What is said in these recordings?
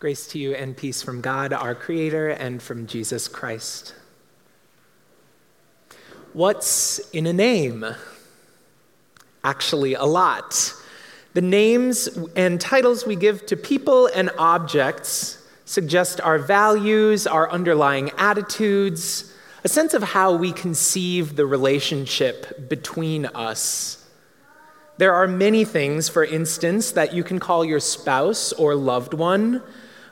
Grace to you and peace from God, our Creator, and from Jesus Christ. What's in a name? Actually, a lot. The names and titles we give to people and objects suggest our values, our underlying attitudes, a sense of how we conceive the relationship between us. There are many things, for instance, that you can call your spouse or loved one,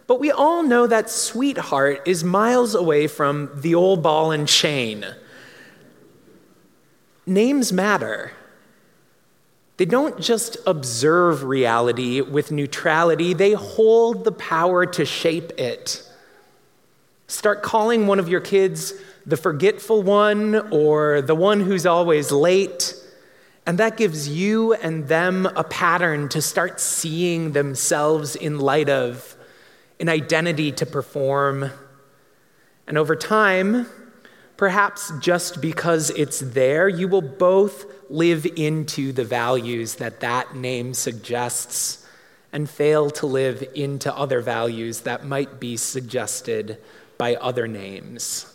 but we all know that sweetheart is miles away from the old ball and chain. Names matter. They don't just observe reality with neutrality, they hold the power to shape it. Start calling one of your kids the forgetful one or the one who's always late, and that gives you and them a pattern to start seeing themselves in light of, an identity to perform. And over time, perhaps just because it's there, you will both live into the values that name suggests and fail to live into other values that might be suggested by other names.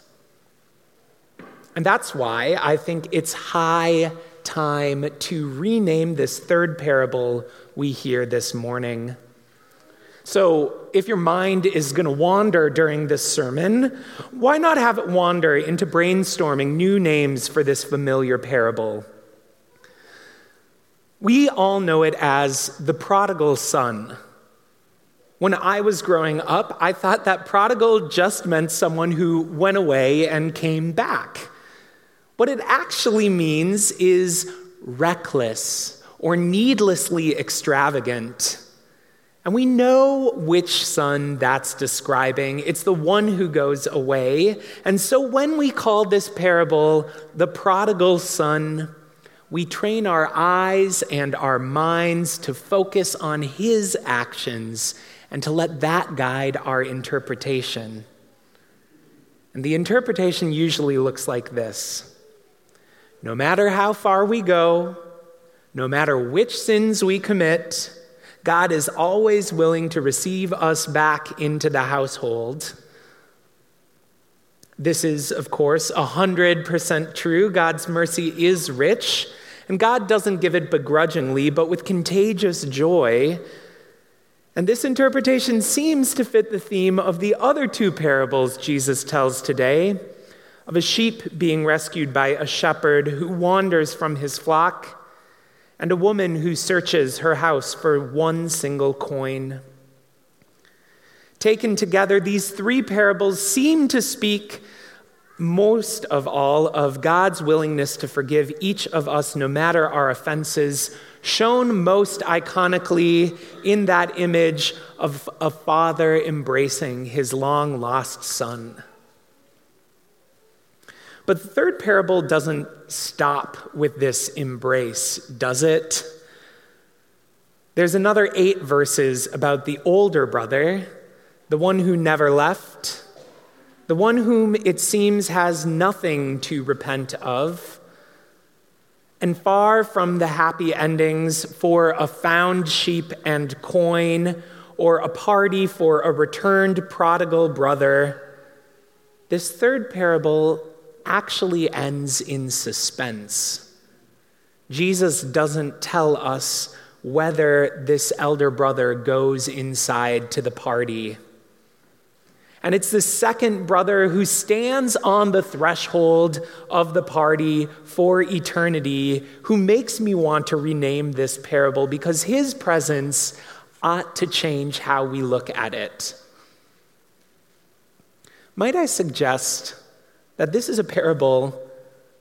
And that's why I think it's high time to rename this third parable we hear this morning. So if your mind is going to wander during this sermon, why not have it wander into brainstorming new names for this familiar parable? We all know it as the prodigal son. When I was growing up, I thought that prodigal just meant someone who went away and came back. What it actually means is reckless or needlessly extravagant. And we know which son that's describing. It's the one who goes away. And so when we call this parable the prodigal son, we train our eyes and our minds to focus on his actions and to let that guide our interpretation. And the interpretation usually looks like this. No matter how far we go, no matter which sins we commit, God is always willing to receive us back into the household. This is, of course, 100% true. God's mercy is rich, and God doesn't give it begrudgingly, but with contagious joy. And this interpretation seems to fit the theme of the other two parables Jesus tells today, of a sheep being rescued by a shepherd who wanders from his flock, and a woman who searches her house for one single coin. Taken together, these three parables seem to speak most of all of God's willingness to forgive each of us no matter our offenses, shown most iconically in that image of a father embracing his long-lost son. But the third parable doesn't stop with this embrace, does it? There's another 8 verses about the older brother, the one who never left, the one whom it seems has nothing to repent of. And far from the happy endings for a found sheep and coin or a party for a returned prodigal brother, this third parable actually ends in suspense. Jesus doesn't tell us whether this elder brother goes inside to the party. And it's the second brother who stands on the threshold of the party for eternity who makes me want to rename this parable because his presence ought to change how we look at it. Might I suggest that this is a parable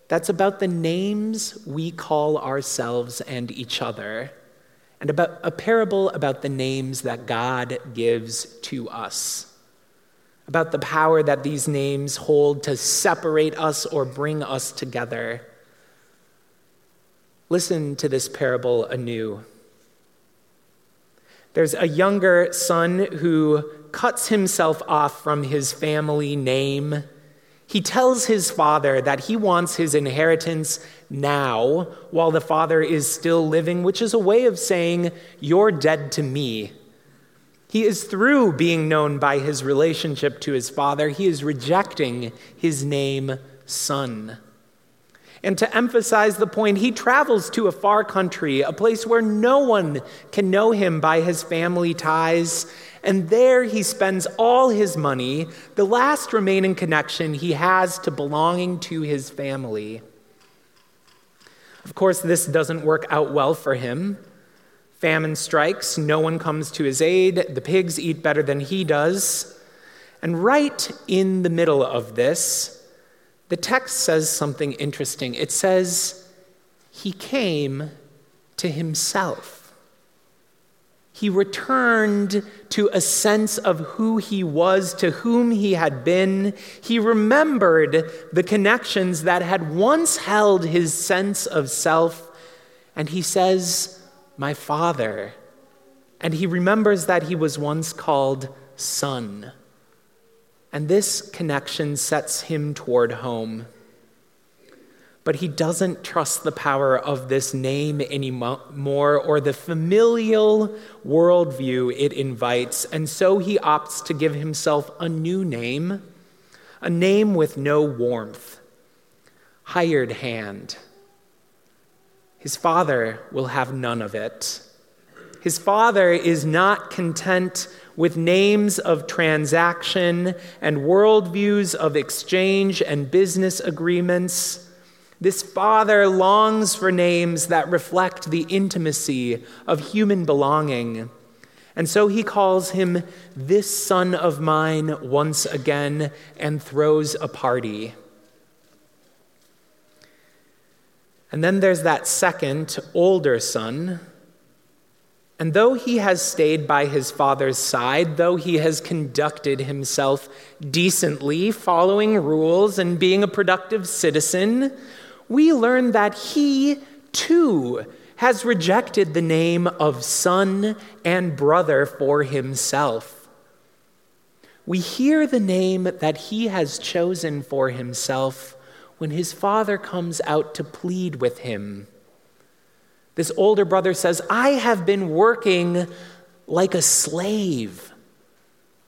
that's about the names we call ourselves and each other, and about a parable about the names that God gives to us, about the power that these names hold to separate us or bring us together. Listen to this parable anew. There's a younger son who cuts himself off from his family name. He tells his father that he wants his inheritance now while the father is still living, which is a way of saying, "You're dead to me." He is through being known by his relationship to his Father, he is rejecting his name, Son. And to emphasize the point, he travels to a far country, a place where no one can know him by his family ties, and there he spends all his money, the last remaining connection he has to belonging to his family. Of course, this doesn't work out well for him. Famine strikes, no one comes to his aid, the pigs eat better than he does. And right in the middle of this, the text says something interesting. It says, he came to himself. He returned to a sense of who he was, to whom he had been. He remembered the connections that had once held his sense of self. And he says, my Father. And he remembers that he was once called Son. And this connection sets him toward home. But he doesn't trust the power of this name anymore or the familial worldview it invites, and so he opts to give himself a new name, a name with no warmth. Hired Hand. His Father will have none of it. His Father is not content with names of transaction and worldviews of exchange and business agreements. This Father longs for names that reflect the intimacy of human belonging. And so he calls him this Son of Mine once again and throws a party. And then there's that second, older son. And though he has stayed by his Father's side, though he has conducted himself decently, following rules and being a productive citizen, we learn that he, too, has rejected the name of son and brother for himself. We hear the name that he has chosen for himself when his Father comes out to plead with him. This older brother says, I have been working like a slave.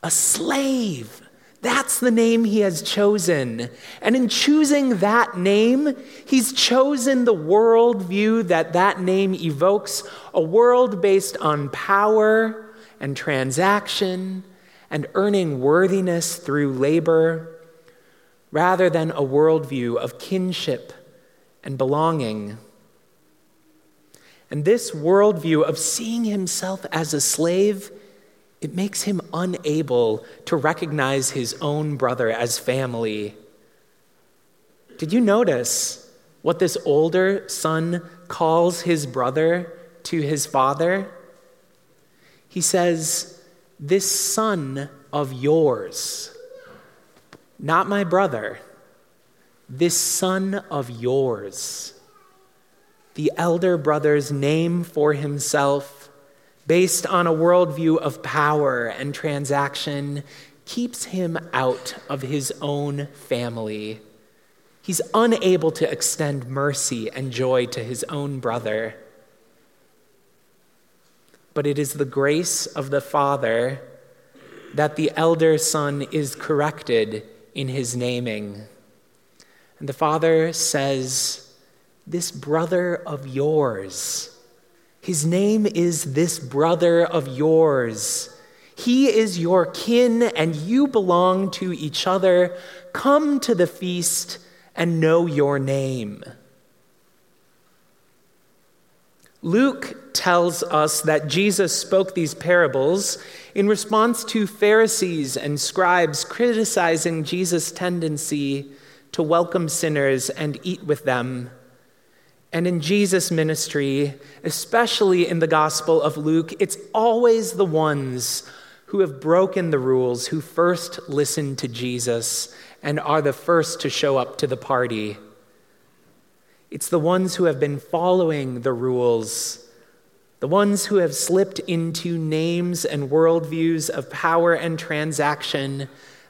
A slave. That's the name he has chosen. And in choosing that name, he's chosen the worldview that name evokes, a world based on power and transaction and earning worthiness through labor, rather than a worldview of kinship and belonging. And this worldview of seeing himself as a slave, it makes him unable to recognize his own brother as family. Did you notice what this older son calls his brother to his Father? He says, this son of yours, not my brother, this son of yours. The elder brother's name for himself, based on a worldview of power and transaction, keeps him out of his own family. He's unable to extend mercy and joy to his own brother. But it is the grace of the Father that the elder son is corrected in his naming. And the Father says, this brother of yours. His name is this brother of yours. He is your kin and you belong to each other. Come to the feast and know your name. Luke tells us that Jesus spoke these parables in response to Pharisees and scribes criticizing Jesus' tendency to welcome sinners and eat with them. And in Jesus' ministry, especially in the Gospel of Luke, it's always the ones who have broken the rules who first listen to Jesus and are the first to show up to the party. It's the ones who have been following the rules, the ones who have slipped into names and worldviews of power and transaction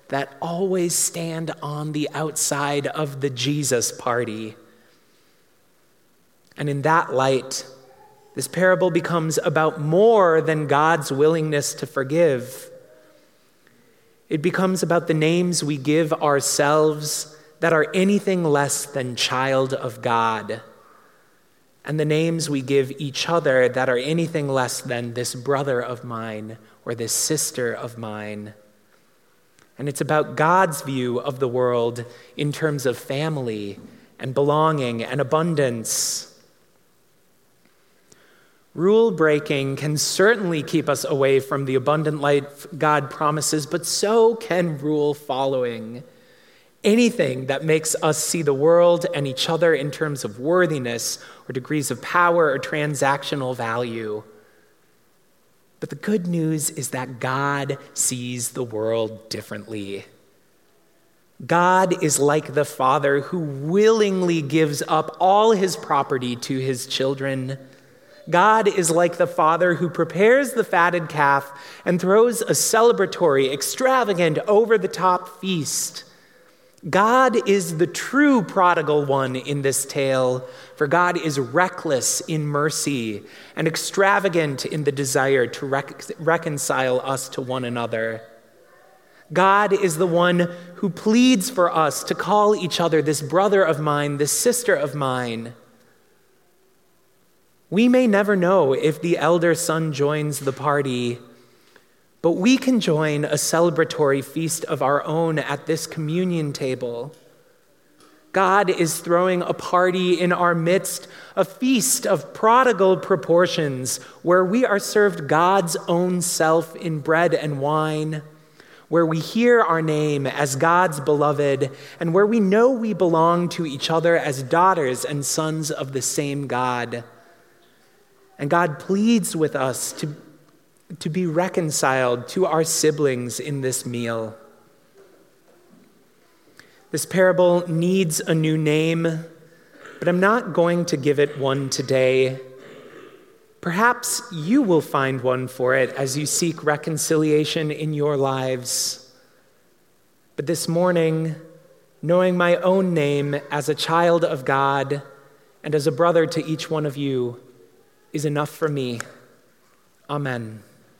that always stand on the outside of the Jesus party. And in that light, This parable becomes about more than God's willingness to forgive. It becomes about the names we give ourselves that are anything less than child of God, and the names we give each other that are anything less than this brother of mine or this sister of mine. And it's about God's view of the world in terms of family and belonging and abundance. Rule breaking can certainly keep us away from the abundant life God promises, but so can rule following. Anything that makes us see the world and each other in terms of worthiness or degrees of power or transactional value. But the good news is that God sees the world differently. God is like the father who willingly gives up all his property to his children. God is like the father who prepares the fatted calf and throws a celebratory, extravagant, over-the-top feast. God is the true prodigal one in this tale, for God is reckless in mercy and extravagant in the desire to reconcile us to one another. God is the one who pleads for us to call each other this brother of mine, this sister of mine. We may never know if the elder son joins the party, but we can join a celebratory feast of our own at this communion table. God is throwing a party in our midst, a feast of prodigal proportions, where we are served God's own self in bread and wine, where we hear our name as God's beloved, and where we know we belong to each other as daughters and sons of the same God. And God pleads with us to be reconciled to our siblings in this meal. This parable needs a new name, but I'm not going to give it one today. Perhaps you will find one for it as you seek reconciliation in your lives. But this morning, knowing my own name as a child of God and as a brother to each one of you is enough for me. Amen.